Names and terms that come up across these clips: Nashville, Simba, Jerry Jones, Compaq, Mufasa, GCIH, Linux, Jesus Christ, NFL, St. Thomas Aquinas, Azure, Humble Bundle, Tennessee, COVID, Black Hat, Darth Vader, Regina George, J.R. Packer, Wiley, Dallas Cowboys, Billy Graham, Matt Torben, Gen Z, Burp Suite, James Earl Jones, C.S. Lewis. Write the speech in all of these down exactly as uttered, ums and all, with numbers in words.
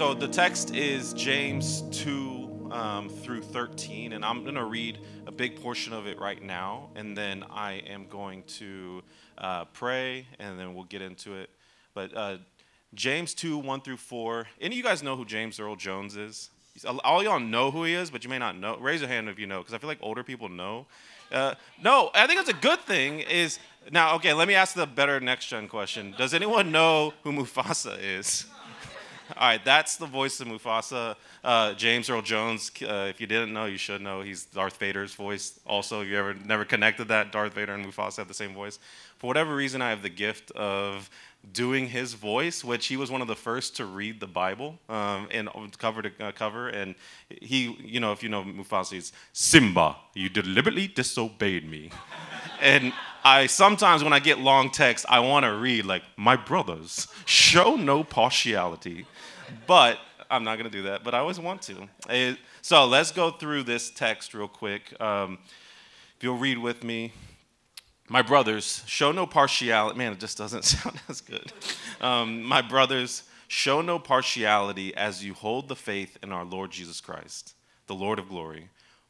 So the text is James two um, through thirteen, and I'm going to read a big portion of it right now, and then I am going to uh, pray, and then we'll get into it. But uh, James two, one through four. Any of you guys know who James Earl Jones is? All y'all know who he is, but you may not know. Raise your hand if you know, because I feel like older people know. Uh, no, I think it's a good thing is, now, okay, let me ask the better next-gen question. Does anyone know who Mufasa is? All right, that's the voice of Mufasa. Uh, James Earl Jones, uh, if you didn't know, you should know. He's Darth Vader's voice. Also, if you ever never connected that, Darth Vader and Mufasa have the same voice. For whatever reason, I have the gift of doing his voice, which he was one of the first to read the Bible um, and cover to uh, cover. And he, you know, if you know Mufasa, he's, "Simba, you deliberately disobeyed me." And I sometimes, when I get long texts, I want to read like, "My brothers, show no partiality," but I'm not going to do that. But I always want to. It, so let's go through this text real quick. Um, if you'll read with me. "My brothers, show no partiality." Man, it just doesn't sound as good. Um, "My brothers, show no partiality as you hold the faith in our Lord Jesus Christ, the Lord of glory.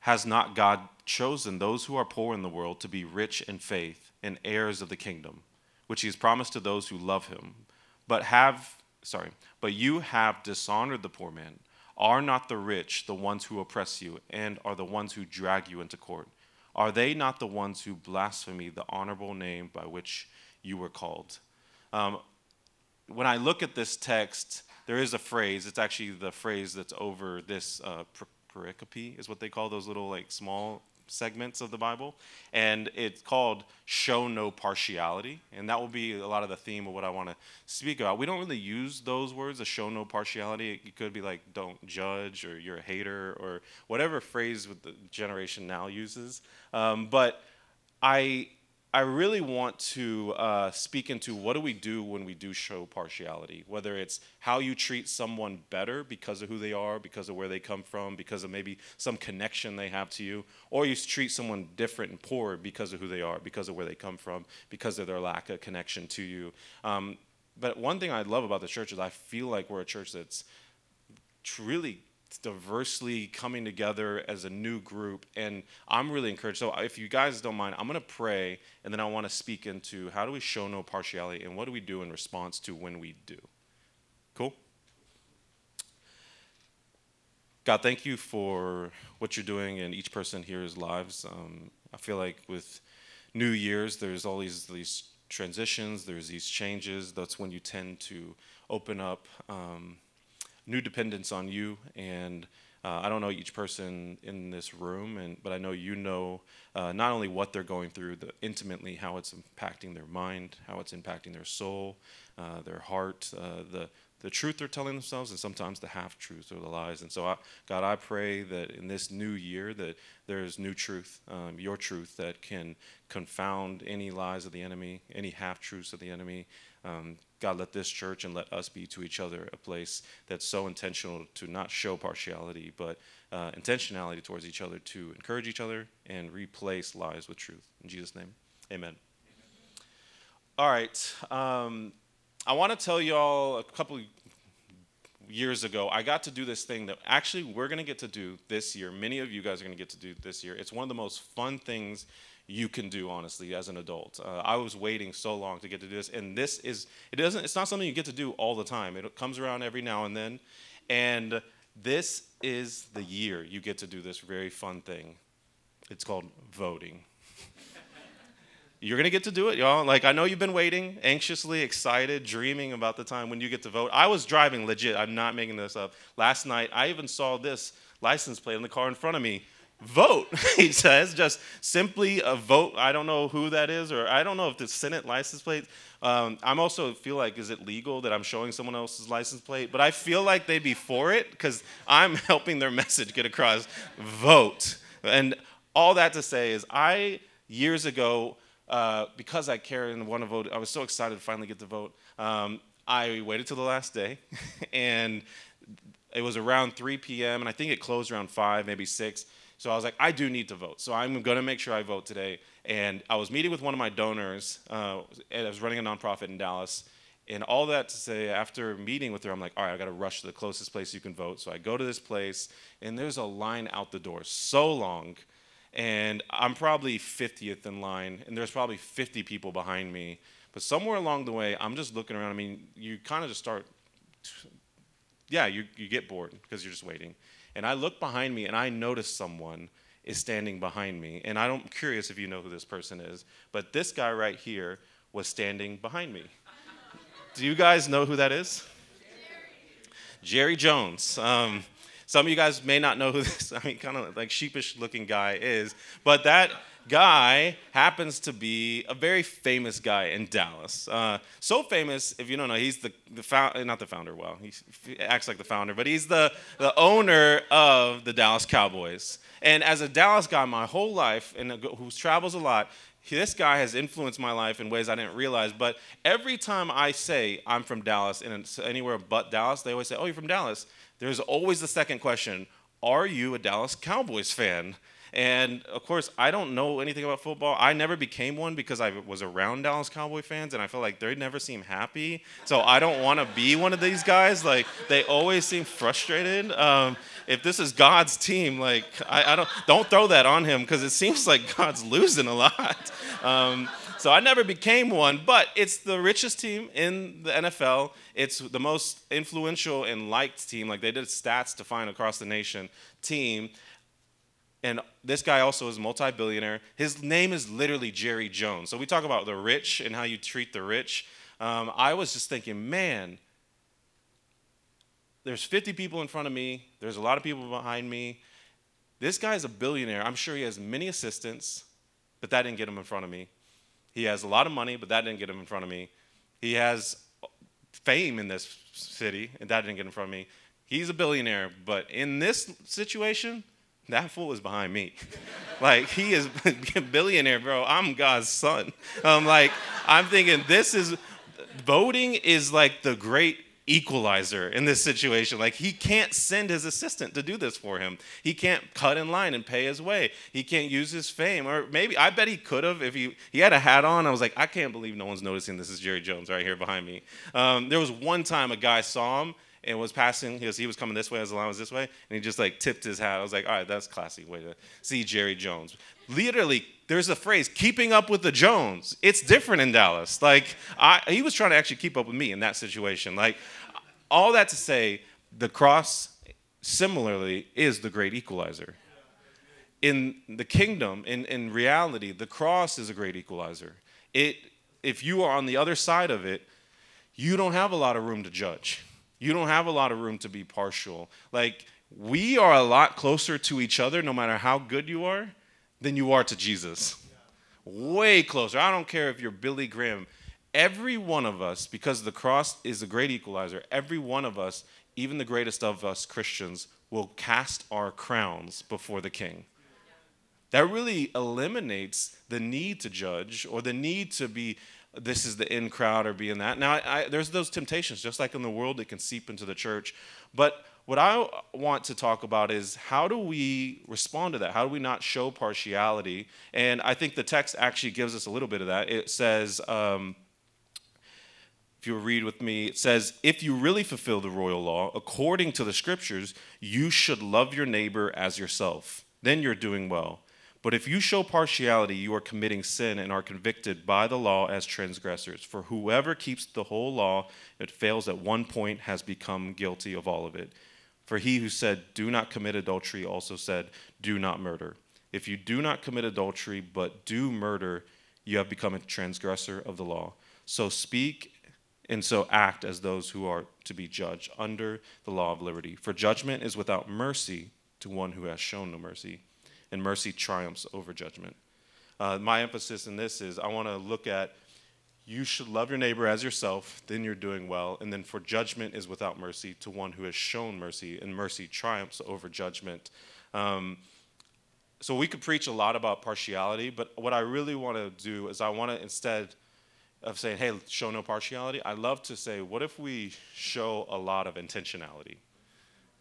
Has not God chosen those who are poor in the world to be rich in faith and heirs of the kingdom, which he has promised to those who love him? But have, sorry, but you have dishonored the poor man. Are not the rich the ones who oppress you and are the ones who drag you into court? Are they not the ones who blaspheme the honorable name by which you were called?" Um, when I look at this text, there is a phrase. It's actually the phrase that's over this uh, pericope, is what they call those little like small segments of the Bible. And it's called "show no partiality." And that will be a lot of the theme of what I want to speak about. We don't really use those words, a show no partiality. It could be like "don't judge" or "you're a hater" or whatever phrase with the generation now uses. Um, but I I really want to uh, speak into what do we do when we do show partiality, whether it's how you treat someone better because of who they are, because of where they come from, because of maybe some connection they have to you, or you treat someone different and poor because of who they are, because of where they come from, because of their lack of connection to you. Um, but one thing I love about the church is I feel like we're a church that's really diversely coming together as a new group, and I'm really encouraged. So if you guys don't mind, I'm going to pray, and then I want to speak into how do we show no partiality, and what do we do in response to when we do. Cool? God, thank you for what you're doing in each person here's lives. Um, I feel like with New Year's, there's all these, these transitions, there's these changes. That's when you tend to open up um, new dependence on you, and uh, I don't know each person in this room, and but I know you know uh, not only what they're going through, the, intimately how it's impacting their mind, how it's impacting their soul, uh, their heart, uh, the the truth they're telling themselves, and sometimes the half-truths or the lies. And so, I, God, I pray that in this new year that there's new truth, um, your truth that can confound any lies of the enemy, any half-truths of the enemy. Um, God, let this church and let us be to each other a place that's so intentional to not show partiality, but uh, intentionality towards each other to encourage each other and replace lies with truth. In Jesus' name, amen. Amen. All right. Um, I want to tell y'all a couple years ago, I got to do this thing that actually we're going to get to do this year. Many of you guys are going to get to do this year. It's one of the most fun things you can do, honestly, as an adult. Uh, I was waiting so long to get to do this, and this is, it doesn't, it's not something you get to do all the time. It comes around every now and then, and this is the year you get to do this very fun thing. It's called voting. You're going to get to do it, y'all. Like, I know you've been waiting, anxiously, excited, dreaming about the time when you get to vote. I was driving, legit, I'm not making this up. Last night, I even saw this license plate in the car in front of me. vote, he says, just simply a vote. I don't know who that is, or I don't know if the Senate license plate. Um, I'm also feel like, is it legal that I'm showing someone else's license plate? But I feel like they'd be for it because I'm helping their message get across. Vote. And all that to say is I, years ago, uh, because I cared and wanted to vote, I was so excited to finally get to vote. Um, I waited till the last day, and it was around three p.m., and I think it closed around five, maybe six. So I was like, I do need to vote. So I'm going to make sure I vote today. And I was meeting with one of my donors, uh, and I was running a nonprofit in Dallas. And all that to say, after meeting with her, I'm like, all right, I got to rush to the closest place you can vote. So I go to this place, and there's a line out the door so long. And I'm probably fiftieth in line, and there's probably fifty people behind me. But somewhere along the way, I'm just looking around. I mean, you kind of just start, yeah, you, you get bored because you're just waiting. And I look behind me, and I notice someone is standing behind me. And I don't, I'm curious if you know who this person is, but this guy right here was standing behind me. Do you guys know who that is? Jerry, Jerry Jones. Um, some of you guys may not know who this, I mean, kind of like sheepish-looking guy is, but that guy happens to be a very famous guy in Dallas. Uh, so famous, if you don't know, he's the, the founder, not the founder, well, he acts like the founder, but he's the, the owner of the Dallas Cowboys. And as a Dallas guy my whole life, and who travels a lot, this guy has influenced my life in ways I didn't realize. But every time I say I'm from Dallas, and it's anywhere but Dallas, they always say, oh, you're from Dallas. There's always the second question, are you a Dallas Cowboys fan? And, of course, I don't know anything about football. I never became one because I was around Dallas Cowboy fans, and I felt like they never seem happy. So I don't want to be one of these guys. Like, they always seem frustrated. Um, if this is God's team, like, I, I don't don't throw that on him because it seems like God's losing a lot. Um, so I never became one, but it's the richest team in the N F L. It's the most influential and liked team. Like, they did stats to find across the nation team. And this guy also is a multi-billionaire. His name is literally Jerry Jones. So we talk about the rich and how you treat the rich. Um, I was just thinking, man, there's fifty people in front of me. There's a lot of people behind me. This guy's a billionaire. I'm sure he has many assistants, but that didn't get him in front of me. He has a lot of money, but that didn't get him in front of me. He has fame in this city, and that didn't get in front of me. He's a billionaire, but in this situation, that fool is behind me. Like, he is a billionaire, bro. I'm God's son. Um, like, I'm thinking this is, voting is like the great equalizer in this situation. Like, he can't send his assistant to do this for him. He can't cut in line and pay his way. He can't use his fame. Or maybe, I bet he could have if he, he had a hat on. I was like, I can't believe no one's noticing this is Jerry Jones right here behind me. Um, there was one time a guy saw him and was passing, he was, he was coming this way as the line was this way, and he just like tipped his hat. I was like, all right, that's a classy way to see Jerry Jones. Literally, there's a phrase, keeping up with the Jones. It's different in Dallas. Like, I, he was trying to actually keep up with me in that situation. Like, all that to say, the cross, similarly, is the great equalizer. In the kingdom, in, in reality, the cross is a great equalizer. It, if you are on the other side of it, you don't have a lot of room to judge. You don't have a lot of room to be partial. Like, we are a lot closer to each other, no matter how good you are, than you are to Jesus. Way closer. I don't care if you're Billy Graham. Every one of us, because the cross is a great equalizer, every one of us, even the greatest of us Christians, will cast our crowns before the King. That really eliminates the need to judge or the need to be this is the in crowd or be in that. Now, I, I, there's those temptations, just like in the world, it can seep into the church. But what I want to talk about is how do we respond to that? How do we not show partiality? And I think the text actually gives us a little bit of that. It says, um, if you read with me, it says, if you really fulfill the royal law, according to the scriptures, you should love your neighbor as yourself. Then you're doing well. But if you show partiality, you are committing sin and are convicted by the law as transgressors. For whoever keeps the whole law, it fails at one point, has become guilty of all of it. For he who said, do not commit adultery, also said, do not murder. If you do not commit adultery, but do murder, you have become a transgressor of the law. So speak and so act as those who are to be judged under the law of liberty. For judgment is without mercy to one who has shown no mercy. and mercy triumphs over judgment. Uh, my emphasis in this is I want to look at you should love your neighbor as yourself, then you're doing well, and then for judgment is without mercy to one who has shown mercy, and mercy triumphs over judgment. Um, so we could preach a lot about partiality, but what I really want to do is I want to, instead of saying, hey, show no partiality, I love to say, what if we show a lot of intentionality?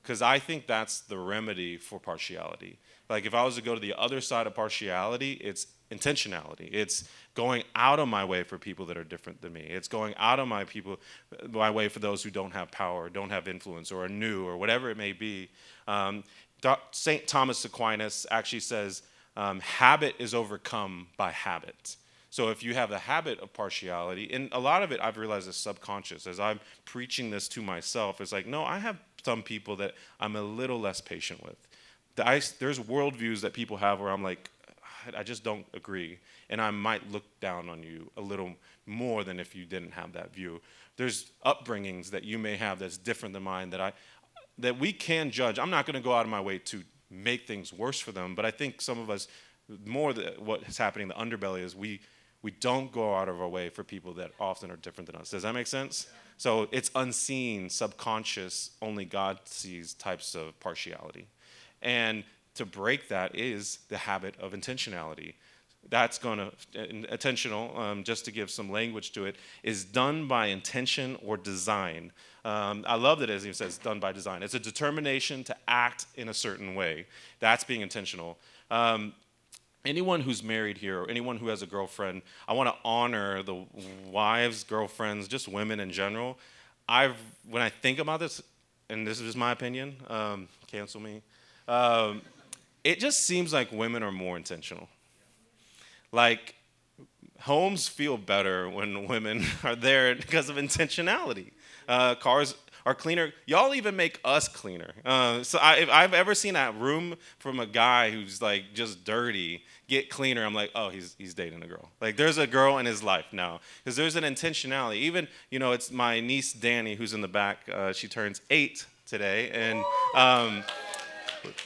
Because I think that's the remedy for partiality. Like if I was to go to the other side of partiality, it's intentionality. It's going out of my way for people that are different than me. It's going out of my people, my way for those who don't have power, don't have influence, or are new, or whatever it may be. Um, Saint Thomas Aquinas actually says, um, habit is overcome by habit. So if you have the habit of partiality, and a lot of it I've realized is subconscious. As I'm preaching this to myself, it's like, no, I have some people that I'm a little less patient with. The, I, there's worldviews that people have where I'm like, I just don't agree, and I might look down on you a little more than if you didn't have that view. There's upbringings that you may have that's different than mine that I, that we can judge. I'm not going to go out of my way to make things worse for them, but I think some of us, more the, what is happening in the underbelly is we We don't go out of our way for people that often are different than us. Does that make sense? So it's unseen, subconscious, only God sees types of partiality. And to break that is the habit of intentionality. That's going to, intentional, um, just to give some language to it, is done by intention or design. Um, I love that it even says done by design. It's a determination to act in a certain way. That's being intentional. Um, Anyone who's married here or anyone who has a girlfriend, I want to honor the wives, girlfriends, just women in general. I've when I think about this, and this is just my opinion, um, cancel me, um, it just seems like women are more intentional. Like, homes feel better when women are there because of intentionality. Uh, cars are cleaner. Y'all even make us cleaner. Uh, so I, if I've ever seen a room from a guy who's like just dirty get cleaner, I'm like, oh, he's he's dating a girl. Like there's a girl in his life now because there's an intentionality. Even you know, it's my niece Danny who's in the back. Uh, she turns eight today, and um,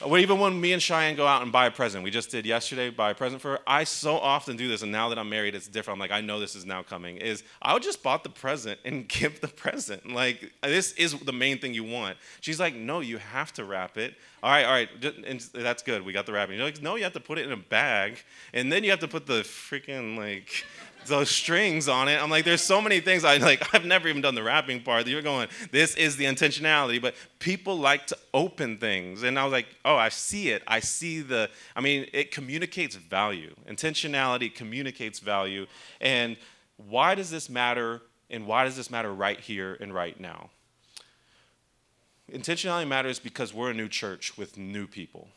well, even when me and Cheyenne go out and buy a present, we just did yesterday buy a present for her. I so often do this, and now that I'm married, it's different. I'm like, I know this is now coming. Is I would just bought the present and give the present. Like this is the main thing you want. She's like, no, you have to wrap it. All right, all right, and that's good. We got the wrapping. You're like, no, you have to put it in a bag, and then you have to put the freaking like. Those strings on it. I'm like, there's so many things I like. I've never even done the wrapping part. You're going, this is the intentionality. But people like to open things. And I was like, oh, I see it. I see the, I mean, it communicates value. Intentionality communicates value. And why does this matter? And why does this matter right here and right now? Intentionality matters because we're a new church with new people.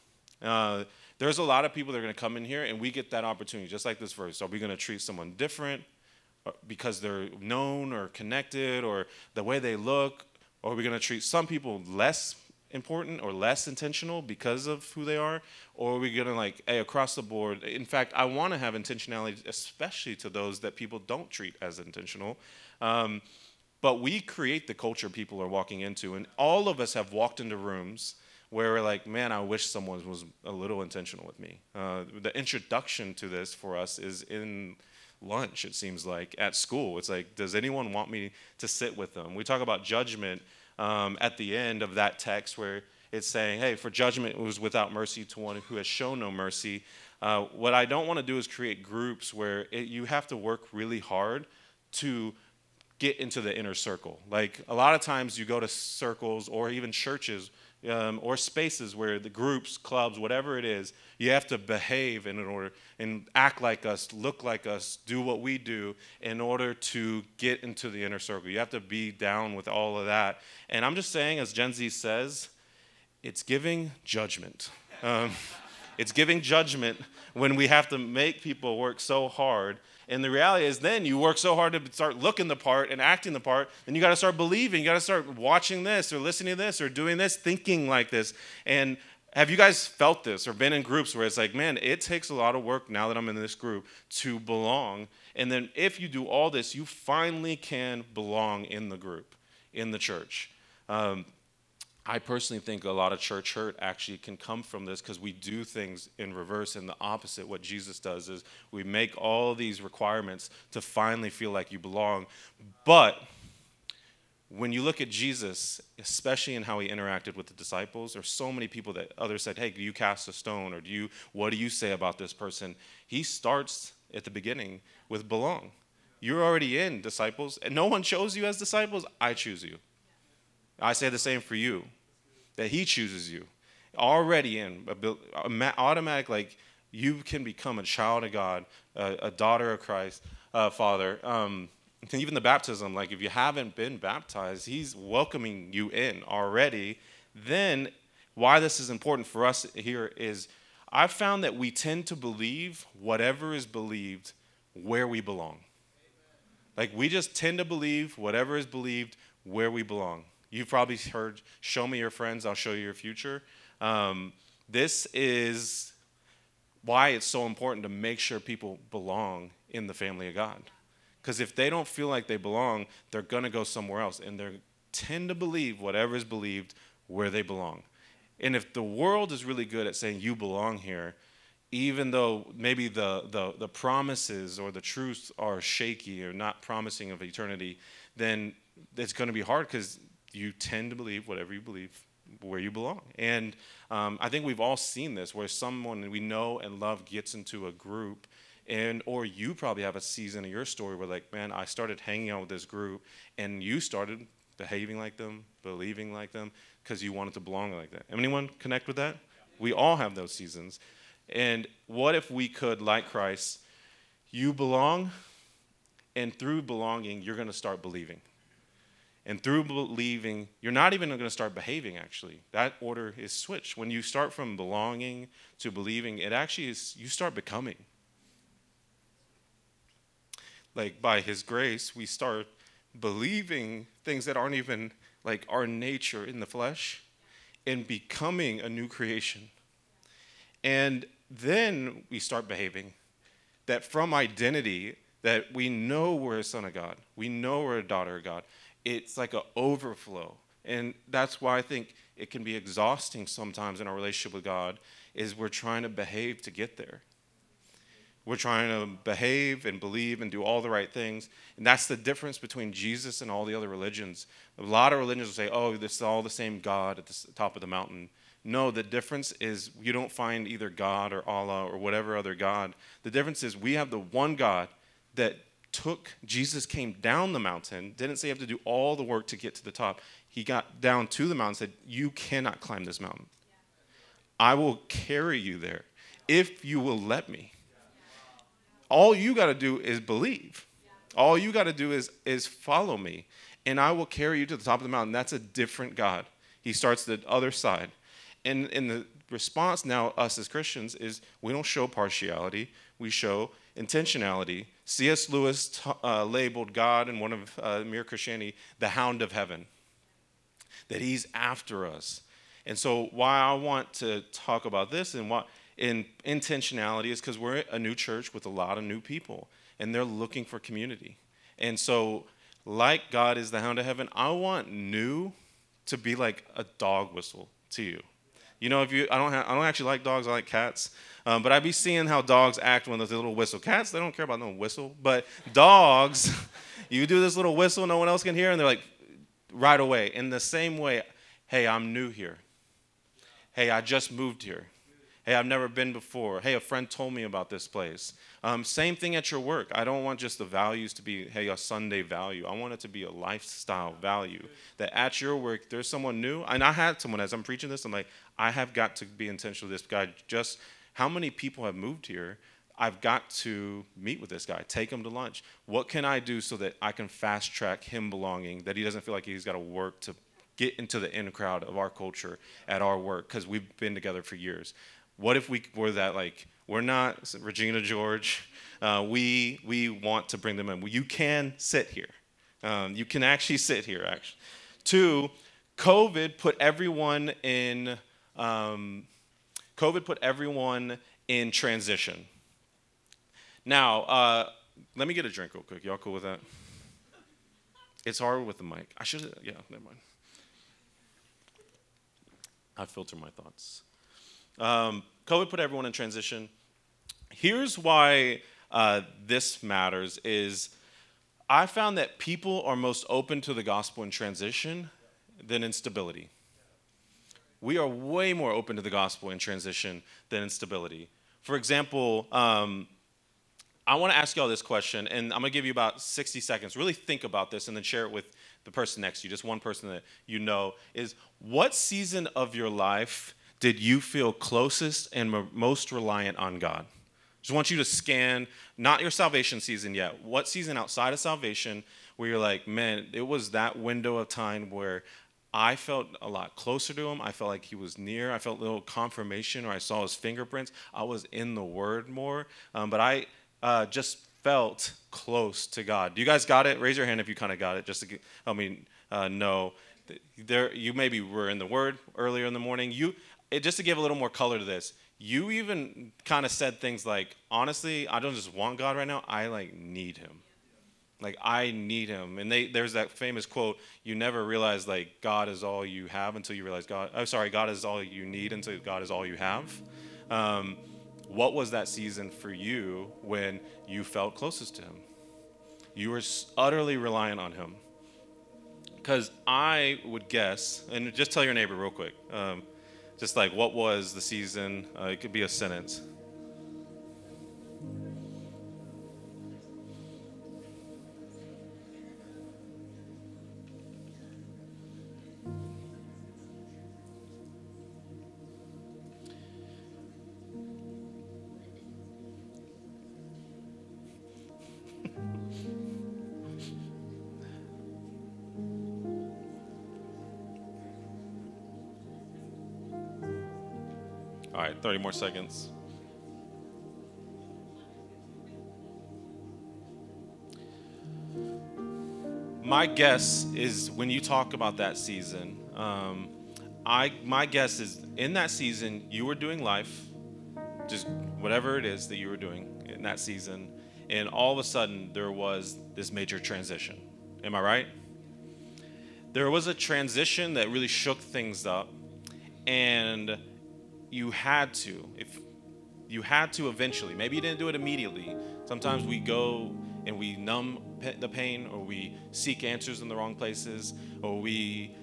Uh, There's a lot of people that are going to come in here, and we get that opportunity, just like this verse. Are we going to treat someone different because they're known or connected or the way they look? Or are we going to treat some people less important or less intentional because of who they are? Or are we going to, like, hey, across the board? In fact, I want to have intentionality, especially to those that people don't treat as intentional. Um, but we create the culture people are walking into, and all of us have walked into rooms where we're like, man, I wish someone was a little intentional with me. Uh, the introduction to this for us is in lunch, it seems like, at school. It's like, does anyone want me to sit with them? We talk about judgment um, at the end of that text where it's saying, hey, for judgment it was without mercy to one who has shown no mercy. Uh, what I don't want to do is create groups where it, you have to work really hard to get into the inner circle. Like, a lot of times you go to circles or even churches Um, or spaces where the groups, clubs, whatever it is, you have to behave in order and act like us, look like us, do what we do in order to get into the inner circle. You have to be down with all of that. And I'm just saying, as Gen Z says, it's giving judgment. Um, it's giving judgment when we have to make people work so hard. And the reality is then you work so hard to start looking the part and acting the part, then you got to start believing. You got to start watching this or listening to this or doing this, thinking like this. And have you guys felt this or been in groups where it's like, man, it takes a lot of work now that I'm in this group to belong. And then if you do all this, you finally can belong in the group, in the church. Um, I personally think a lot of church hurt actually can come from this, because we do things in reverse and the opposite. What Jesus does is we make all these requirements to finally feel like you belong. But when you look at Jesus, especially in how he interacted with the disciples, there's so many people that others said, hey, do you cast a stone? Or do you? What do you say about this person? He starts at the beginning with belong. You're already in, disciples. And no one chose you as disciples. I choose you. I say the same for you, that he chooses you. Already in, automatic, like you can become a child of God, a, a daughter of Christ, uh, Father. Um, even the baptism, like if you haven't been baptized, he's welcoming you in already. Then why this is important for us here is I've found that we tend to believe whatever is believed where we belong. Like we just tend to believe whatever is believed where we belong. You've probably heard, show me your friends, I'll show you your future. Um, this is why it's so important to make sure people belong in the family of God. Because if they don't feel like they belong, they're going to go somewhere else. And they tend to believe whatever is believed where they belong. And if the world is really good at saying you belong here, even though maybe the, the, the promises or the truths are shaky or not promising of eternity, then it's going to be hard because you tend to believe whatever you believe where you belong. And um, I think we've all seen this, where someone we know and love gets into a group, and or you probably have a season in your story where, like, man, I started hanging out with this group, and you started behaving like them, believing like them, because you wanted to belong like that. Anyone connect with that? We all have those seasons. And what if we could, like Christ, you belong, and through belonging, you're going to start believing. And through believing, you're not even going to start behaving, actually. That order is switched. When you start from belonging to believing, it actually is, you start becoming. Like, by his grace, we start believing things that aren't even, like, our nature in the flesh, and becoming a new creation. And then we start behaving. That from identity, that we know we're a son of God. We know we're a daughter of God. It's like an overflow. And that's why I think it can be exhausting sometimes in our relationship with God, is we're trying to behave to get there. We're trying to behave and believe and do all the right things. And that's the difference between Jesus and all the other religions. A lot of religions will say, oh, this is all the same God at the top of the mountain. No, the difference is you don't find either God or Allah or whatever other God. The difference is we have the one God that took, Jesus came down the mountain, didn't say you have to do all the work to get to the top. He got down to the mountain and said, you cannot climb this mountain. I will carry you there if you will let me. All you got to do is believe. All you got to do is, is follow me, and I will carry you to the top of the mountain. That's a different God. He starts the other side. And, and the response now, us as Christians, is we don't show partiality. We show intentionality. C S. Lewis t- uh, labeled God in one of uh, Mere Christianity the hound of heaven, that he's after us. And so why I want to talk about this and what in intentionality is because we're a new church with a lot of new people, and they're looking for community. And so like God is the hound of heaven, I want new to be like a dog whistle to you. You know, if you, I don't, have, I don't actually like dogs. I like cats, um, but I be seeing how dogs act when there's a little whistle. Cats, they don't care about no whistle, but dogs, you do this little whistle, no one else can hear, and they're like, right away. In the same way, hey, I'm new here. Hey, I just moved here. Hey, I've never been before. Hey, a friend told me about this place. Um, same thing at your work. I don't want just the values to be, hey, a Sunday value. I want it to be a lifestyle value. That at your work, there's someone new. And I had someone, as I'm preaching this, I'm like, I have got to be intentional with this guy. Just how many people have moved here? I've got to meet with this guy, take him to lunch. What can I do so that I can fast track him belonging, that he doesn't feel like he's got to work to get into the in crowd of our culture at our work, because we've been together for years. What if we were that, like, we're not Regina George. Uh, we we want to bring them in. Well, you can sit here. Um, you can actually sit here, actually. Two, COVID put everyone in, um, COVID put everyone in transition. Now, uh, let me get a drink real quick. Y'all cool with that? It's hard with the mic. I should, yeah, never mind. I filter my thoughts. Um, COVID put everyone in transition. Here's why uh, this matters is I found that people are most open to the gospel in transition than in stability. We are way more open to the gospel in transition than in stability. For example, um, I want to ask you all this question, and I'm going to give you about sixty seconds. Really think about this and then share it with the person next to you, just one person that you know, is what season of your life did you feel closest and most reliant on God? Just want you to scan, not your salvation season yet, what season outside of salvation where you're like, man, it was that window of time where I felt a lot closer to him. I felt like he was near. I felt a little confirmation, or I saw his fingerprints. I was in the word more, um, but I uh, just felt close to God. Do you guys got it? Raise your hand if you kind of got it, just to help me uh, know. There, you maybe were in the word earlier in the morning. You. It, just to give a little more color to this, you even kind of said things like, honestly, I don't just want God right now. I, like, need him. Like, I need him. And they, there's that famous quote, you never realize, like, God is all you have until you realize God. Oh, sorry, God is all you need until God is all you have. Um, what was that season for you when you felt closest to him? You were utterly reliant on him. Because I would guess, and just tell your neighbor real quick, um, just like, what was the season? Uh, it could be a sentence. All right, thirty more seconds. My guess is when you talk about that season, um, I my guess is in that season, you were doing life, just whatever it is that you were doing in that season, and all of a sudden there was this major transition. Am I right? There was a transition that really shook things up, and you had to, if you had to eventually, maybe you didn't do it immediately. Sometimes we go and we numb the pain, or we seek answers in the wrong places, or we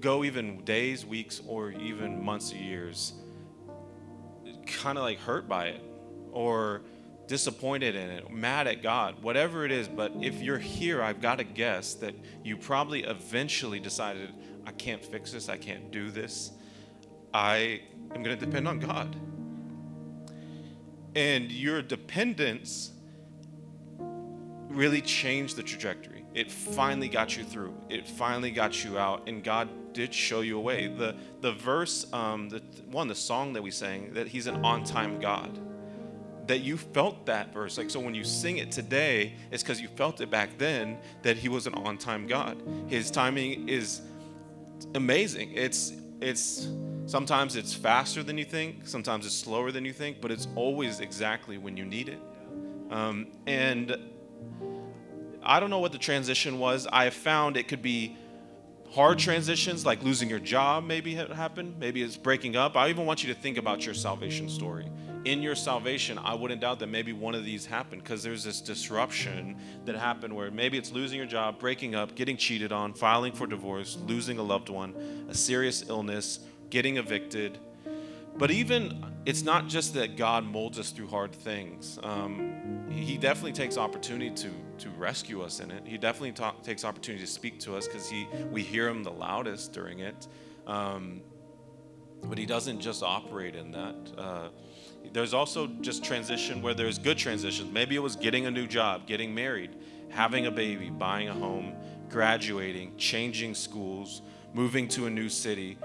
go even days, weeks, or even months or years, kind of like hurt by it, or disappointed in it, mad at God, whatever it is. But if you're here, I've got to guess that you probably eventually decided, I can't fix this, I can't do this. I am going to depend on God. And your dependence really changed the trajectory. It finally got you through. It finally got you out, and God did show you a way. The the verse, um, the one, the song that we sang, that he's an on-time God, that you felt that verse. Like, so when you sing it today, it's because you felt it back then, that he was an on-time God. His timing is amazing. It's it's... Sometimes it's faster than you think. Sometimes it's slower than you think. But it's always exactly when you need it. Um, and I don't know what the transition was. I found it could be hard transitions, like losing your job maybe happened. Maybe it's breaking up. I even want you to think about your salvation story. In your salvation, I wouldn't doubt that maybe one of these happened, because there's this disruption that happened where maybe it's losing your job, breaking up, getting cheated on, filing for divorce, losing a loved one, a serious illness, getting evicted. But even, it's not just that God molds us through hard things. Um, he definitely takes opportunity to to rescue us in it. He definitely ta- takes opportunity to speak to us, because he we hear him the loudest during it. Um, but he doesn't just operate in that. Uh, there's also just transition where there's good transitions. Maybe it was getting a new job, getting married, having a baby, buying a home, graduating, changing schools, moving to a new city.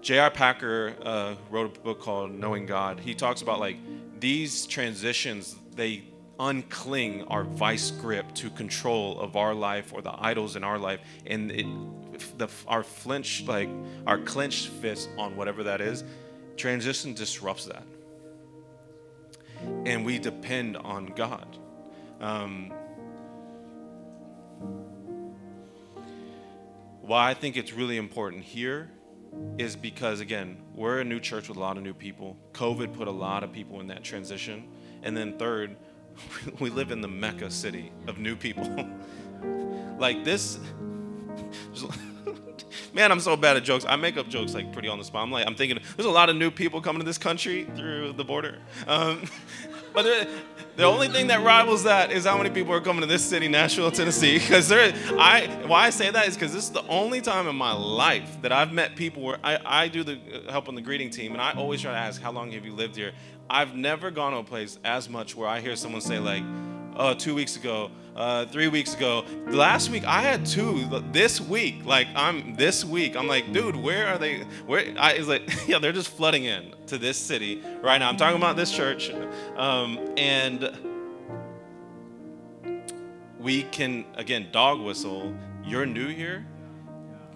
J R. Packer uh, wrote a book called Knowing God. He talks about, like, these transitions, they uncling our vice grip to control of our life or the idols in our life. And it, the, our flinch, like our clenched fist on whatever that is, transition disrupts that. And we depend on God. Um, why I think it's really important here is because, again, we're a new church with a lot of new people. COVID put a lot of people in that transition. And then third, we live in the Mecca city of new people. Like this, man, I'm so bad at jokes. I make up jokes like pretty on the spot. I'm like, I'm thinking there's a lot of new people coming to this country through the border. Um, but there, the only thing that rivals that is how many people are coming to this city, Nashville, Tennessee. Because there, I why I say that is because this is the only time in my life that I've met people where I, I do the help on the greeting team, and I always try to ask, how long have you lived here? I've never gone to a place as much where I hear someone say like, oh, two weeks ago, uh, three weeks ago. Last week, I had two. This week, like I'm this week, I'm like, dude, where are they? Where I is like, yeah, they're just flooding in to this city right now. I'm talking about this church, um, and we can again dog whistle. You're new here.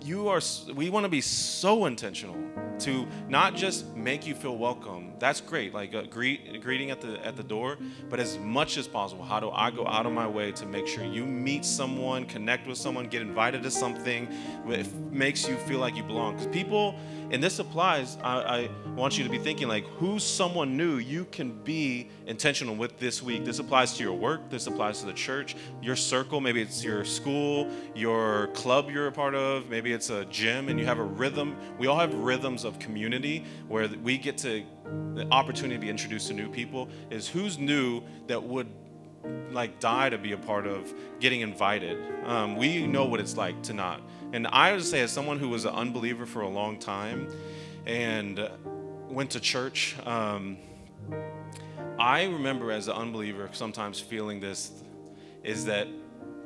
You are. We want to be so intentional to not just make you feel welcome. That's great, like a greet, greeting at the at the door, but as much as possible, how do I go out of my way to make sure you meet someone, connect with someone, get invited to something that makes you feel like you belong? Because people, and this applies, I, I want you to be thinking like, who's someone new you can be intentional with this week? This applies to your work, this applies to the church, your circle, maybe it's your school, your club you're a part of, maybe it's a gym and you have a rhythm. We all have rhythms of community where we get to the opportunity to be introduced to new people. Is who's new that would like die to be a part of getting invited? Um, we know what it's like to not. And I would say, as someone who was an unbeliever for a long time and went to church, um, I remember as an unbeliever sometimes feeling this, is that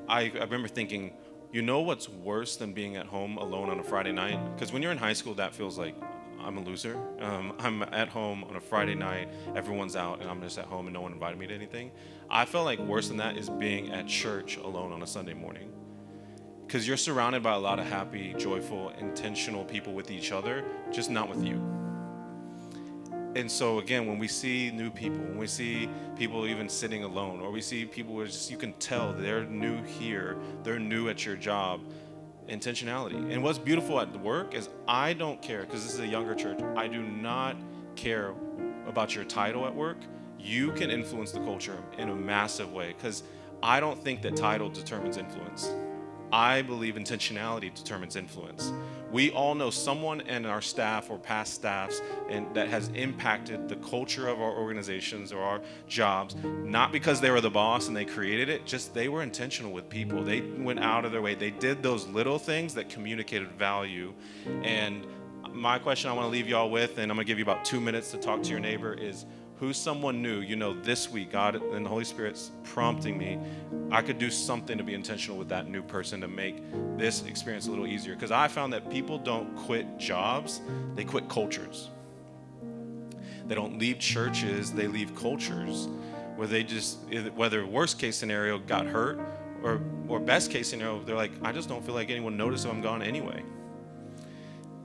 I, I remember thinking, you know what's worse than being at home alone on a Friday night? Because when you're in high school, that feels like I'm a loser. Um, I'm at home on a Friday night, everyone's out, and I'm just at home and no one invited me to anything. I felt like worse than that is being at church alone on a Sunday morning. Because you're surrounded by a lot of happy, joyful, intentional people with each other, just not with you. And so again, when we see new people, when we see people even sitting alone, or we see people where just, you can tell they're new here, they're new at your job, intentionality. And what's beautiful at work is I don't care, because this is a younger church, I do not care about your title at work. You can influence the culture in a massive way, because I don't think that title determines influence. I believe intentionality determines influence. We all know someone in our staff or past staffs and that has impacted the culture of our organizations or our jobs, not because they were the boss and they created it, just they were intentional with people. They went out of their way. They did those little things that communicated value. And my question I want to leave y'all with, and I'm going to give you about two minutes to talk to your neighbor, is who's someone new? You know, this week, God and the Holy Spirit's prompting me, I could do something to be intentional with that new person to make this experience a little easier. Because I found that people don't quit jobs, they quit cultures. They don't leave churches, they leave cultures where they just, whether worst case scenario got hurt or, or best case scenario, they're like, I just don't feel like anyone noticed if I'm gone anyway.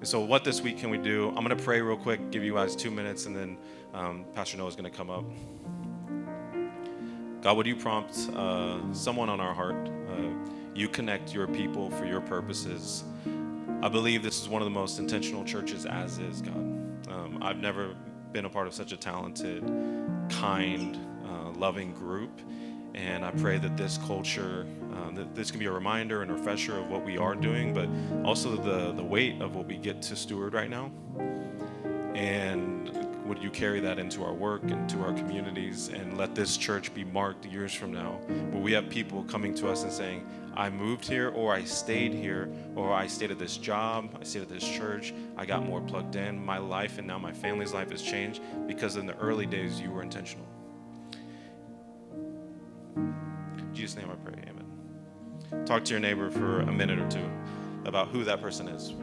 So what this week can we do? I'm going to pray real quick, give you guys two minutes, and then um, Pastor Noah's going to come up. God, would you prompt uh, someone on our heart? Uh, you connect your people for your purposes. I believe this is one of the most intentional churches as is, God. Um, I've never been a part of such a talented, kind, uh, loving group. And I pray that this culture, um, that this can be a reminder and refresher of what we are doing, but also the, the weight of what we get to steward right now. And would you carry that into our work and to our communities, and let this church be marked years from now, where we have people coming to us and saying, I moved here, or I stayed here, or I stayed at this job, I stayed at this church, I got more plugged in, my life and now my family's life has changed because in the early days you were intentional. In Jesus' name I pray, amen. Talk to your neighbor for a minute or two about who that person is.